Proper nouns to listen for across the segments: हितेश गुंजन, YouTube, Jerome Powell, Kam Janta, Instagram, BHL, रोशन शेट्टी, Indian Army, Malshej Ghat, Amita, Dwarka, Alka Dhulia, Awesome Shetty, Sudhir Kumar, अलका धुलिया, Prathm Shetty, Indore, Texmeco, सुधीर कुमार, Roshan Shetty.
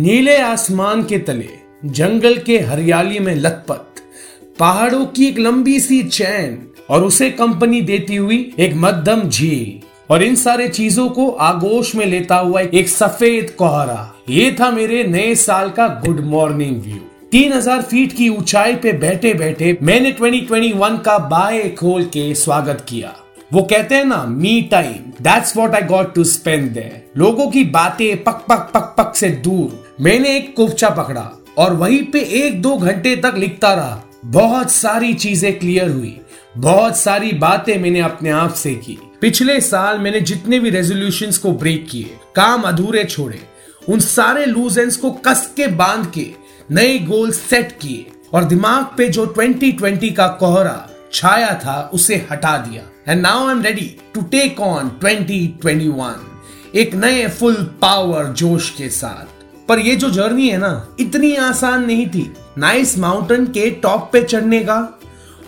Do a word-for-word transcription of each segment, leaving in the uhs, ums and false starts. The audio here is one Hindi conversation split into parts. नीले आसमान के तले, जंगल के हरियाली में लथपथ, पहाड़ों की एक लंबी सी चैन और उसे कंपनी देती हुई एक मध्यम झील और इन सारे चीजों को आगोश में लेता हुआ एक सफेद कोहरा। ये था मेरे नए साल का गुड मॉर्निंग व्यू। तीन हज़ार फीट की ऊंचाई पे बैठे बैठे मैंने ट्वेंटी ट्वेंटी वन का बाएं खोल के स्वागत किया। वो कहते हैं ना, me time, that's what I got to spend there. लोगों की बातें पक पक पक पक से दूर मैंने एक कोपचा पकड़ा और वहीं पे एक दो घंटे तक लिखता रहा। बहुत सारी चीजें क्लियर हुई, बहुत सारी बातें मैंने अपने आप से की। पिछले साल मैंने जितने भी रेजोल्यूशंस को ब्रेक किए, काम अधूरे छोड़े, उन सारे लूज एंड्स को कस के बांध के नए गोल सेट किए और दिमाग पे जो ट्वेंटी ट्वेंटी का कोहरा छाया था उसे हटा दिया। And now I am ready to take on twenty twenty one एक नए फुल पावर जोश के साथ। पर ये जो जर्नी है ना, इतनी आसान नहीं थी, ना इस माउंटेन के टॉप पे चढ़ने का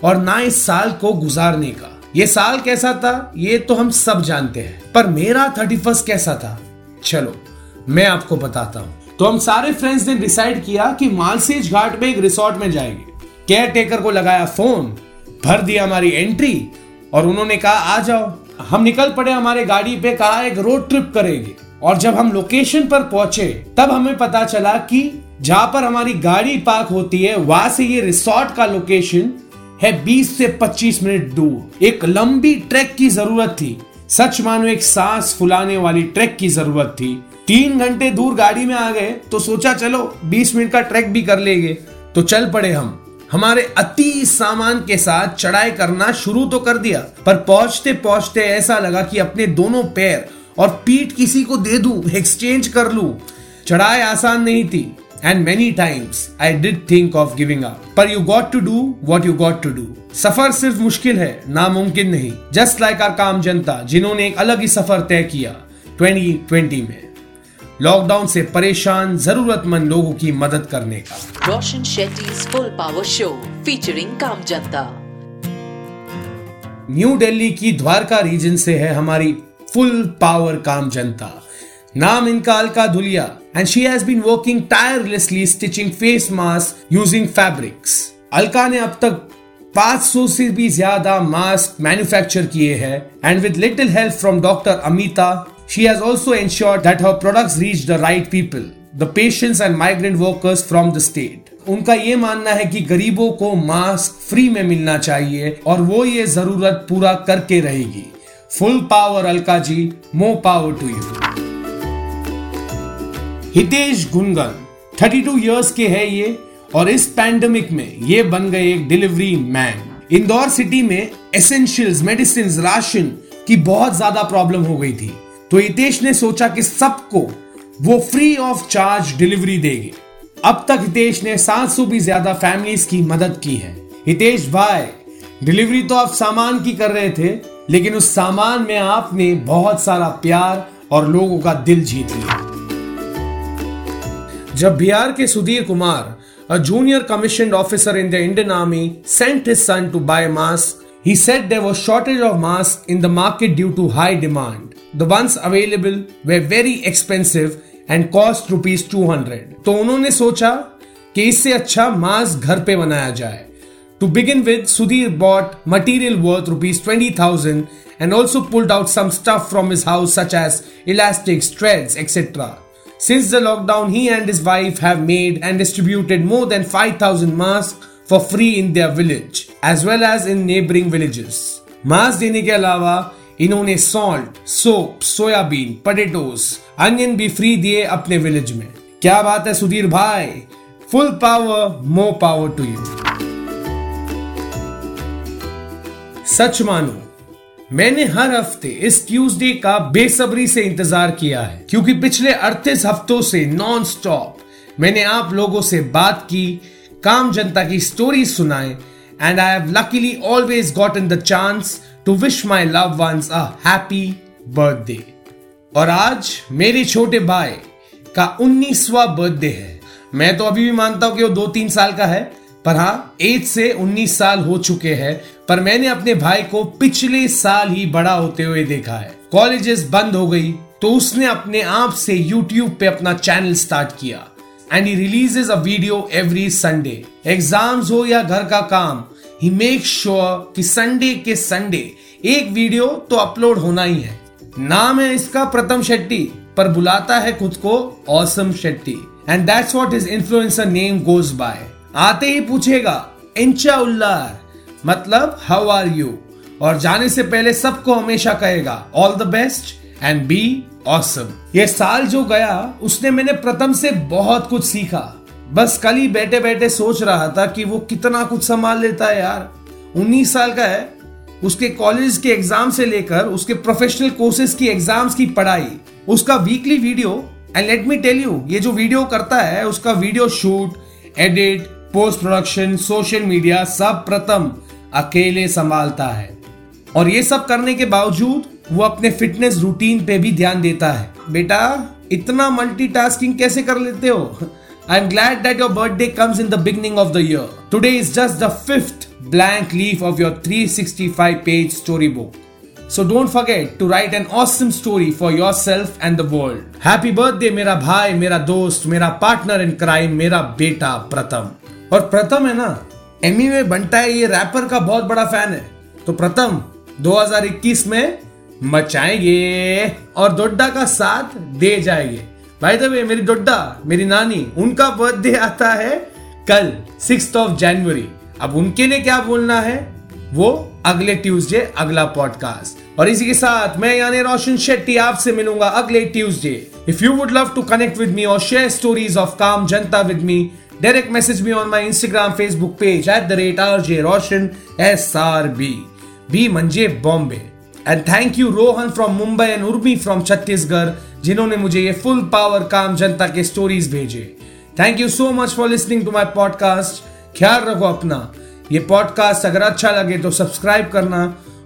और ना इस साल को गुजारने का। ये साल कैसा था ये तो हम सब जानते हैं, पर मेरा थर्टी फर्स्ट कैसा था चलो मैं आपको बताता हूँ। तो हम सारे फ्रेंड्स ने डिसाइड किया कि मालसेज घाट में एक रिसोर्ट में जाएंगे। केयर टेकर को लगाया फोन, भर दिया हमारी एंट्री और उन्होंने कहा आ जाओ। हम निकल पड़े, हमारे गाड़ी पे कहा एक रोड ट्रिप करेंगे। और जब हम लोकेशन पर पहुंचे तब हमें पता चला कि जहां पर हमारी गाड़ी पार्क होती है वहां से ये रिसोर्ट का लोकेशन है बीस से पच्चीस मिनट दूर। एक लंबी ट्रैक की जरूरत थी, सच मानो एक सांस फुलाने वाली ट्रैक की जरूरत थी। तीन घंटे दूर गाड़ी में आ गए तो सोचा चलो बीस मिनट का ट्रैक भी कर लेंगे। तो चल पड़े हम, हमारे अति सामान के साथ चढ़ाई करना शुरू तो कर दिया, पर पहुंचते पहुंचते ऐसा लगा कि अपने दोनों पैर और पीठ किसी को दे दूं, एक्सचेंज कर लूं। चढ़ाई आसान नहीं थी and many times I did think of giving up, पर you got to do what you got to do. सफर सिर्फ मुश्किल है, नामुमकिन नहीं। जस्ट लाइक आवर काम जनता, जिन्होंने एक अलग ही सफर तय किया ट्वेंटी ट्वेंटी में, लॉकडाउन से परेशान जरूरतमंद लोगों की मदद करने का। Roshan Shetty's full power show featuring काम जनता। न्यू दिल्ली की द्वारका रीजन से है हमारी फुल पावर काम जनता। नाम इनका अलका धुलिया and she has been working tirelessly stitching face mask using fabrics. Alka ने अब तक पाँच सौ से भी ज्यादा मास्क मैन्युफैक्चर किए हैं and with little help from doctor Amita she has also ensured that her products reach the right people, the patients and migrant workers from the state. उनका ये मानना है कि गरीबों को मास्क फ्री में मिलना चाहिए और वो ये जरूरत पूरा करके रहेगी। Full power Alka ji, more power to you. हितेश गुंजन thirty two years के है ये और इस पैंडेमिक में ये बन गए एक डिलीवरी मैन। इंदौर सिटी में एसेंशियल्स, मेडिसिन, राशन की बहुत ज्यादा प्रॉब्लम हो गई थी, तो हितेश ने सोचा कि सबको वो फ्री ऑफ चार्ज डिलीवरी देंगे। अब तक हितेश ने सात सौ भी ज्यादा फैमिलीज की मदद की है। हितेश भाई, डिलीवरी तो आप सामान की कर रहे थे, लेकिन उस सामान में आपने बहुत सारा प्यार और लोगों का दिल जीत लिया। जब बिहार के सुधीर कुमार, a junior commissioned officer in the Indian army, sent his son to buy mask, he said there was shortage of masks in the market due to high demand. The ones available were very expensive and cost rupees two hundred. तो उन्होंने सोचा कि इससे अच्छा मास्क घर पे बनाया जाए। To begin with, Sudhir bought material worth rupees twenty thousand and also pulled out some stuff from his house such as elastics, threads, et cetera. Since the lockdown, he and his wife have made and distributed more than five thousand masks for free in their village as well as in neighboring villages. Mask देने के अलावा इन्होंने salt, soap, soybean, potatoes, onion भी फ्री दिए अपने विलेज में। क्या बात है सुधीर भाई, full power, more power to you. सच मानो मैंने हर हफ्ते इस ट्यूसडे का बेसब्री से इंतजार किया है, क्योंकि पिछले अड़तीस हफ्तों से नॉन स्टॉप मैंने आप लोगों से बात की, काम जनता की स्टोरी सुनाए and I have luckily always gotten the chance to wish my loved ones a happy birthday. और आज मेरे छोटे भाई का उन्नीसवां बर्थडे है। मैं तो अभी भी मानता हूं कि वो दो तीन साल का है, पर हाँ एट से उन्नीस साल हो चुके हैं। पर मैंने अपने भाई को पिछले साल ही बड़ा होते हुए देखा है। कॉलेजेस बंद हो गई तो उसने अपने आप से यूट्यूब पे अपना चैनल स्टार्ट किया and he releases a video every Sunday. Exams हो या घर का काम, he makes sure कि Sunday के Sunday एक video तो upload होना ही है. नाम है इसका प्रथम शेट्टी, पर बुलाता है खुद को Awesome Shetty, and that's what his influencer name goes by. आते ही पूछेगा इंचा उल्लार, मतलब how are you, और जाने से पहले सबको हमेशा कहेगा all the best and be awesome. ये साल जो गया उसने मैंने प्रथम से बहुत कुछ सीखा. बस कल ही बैठे बैठे सोच रहा था कि वो कितना कुछ संभाल लेता है यार. उन्नीस साल का है, उसके कॉलेज के एग्जाम से लेकर उसके प्रोफेशनल कोर्सेज की एग्जाम्स की पढ़ाई, उसका weekly video, and let me tell you ये जो वीडियो करता है उसका video shoot, edit, post production, social media सब प्रथम अकेले संभालता है. और ये सब करने के बावजूद वो अपने फिटनेस रूटीन पे भी ध्यान देता है. बेटा इतना मल्टीटास्किंग कैसे कर लेते हो? I am glad that your birthday comes in the beginning of the year. Today is just the fifth blank leaf of your three hundred sixty-five page storybook. So don't forget to write an awesome story for yourself and the world. Happy birthday मेरा भाई, मेरा दोस्त, मेरा पार्टनर इन क्राइम, मेरा बेटा प्रथम. और प्रथम है ना, एमी में बनता है ये रैपर का बहुत बड़ा फैन है. तो प्रथम दो हज़ार इक्कीस में मचाएंगे और डोड्डा का साथ दे जाएंगे. बाय द वे मेरी डोड्डा, मेरी नानी, उनका बर्थडे आता है कल सिक्स्थ ऑफ जनवरी. अब उनके लिए क्या बोलना है वो अगले ट्यूसडे, अगला पॉडकास्ट. और इसी के साथ मैं यानी रोशन शेट्टी आपसे मिलूंगा अगले Tuesday. If you would love to connect with me और शेयर स्टोरीज ऑफ काम जनता with me, direct message me on my Instagram, Facebook page at the rate R J Roshan S R B B मंजे Bombay. And thank you Rohan from Mumbai and Urmi from Chhattisgarh, जिन्होंने मुझे ये फुल पावर काम जनता के स्टोरीज भेजे. Thank you so much for listening to my podcast. ख्याल रखो अपना. ये पॉडकास्ट अगर अच्छा लगे तो सब्सक्राइब करना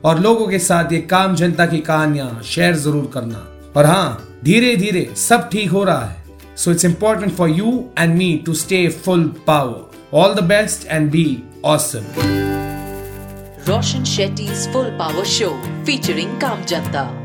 और लोगों के साथ ये काम जनता की कहानियां शेयर जरूर करना. और हाँ, धीरे धीरे सब ठीक हो रहा है. So it's important for you and me to stay full power. All the best and be awesome. Roshan Shetty's full power show featuring काम जनता.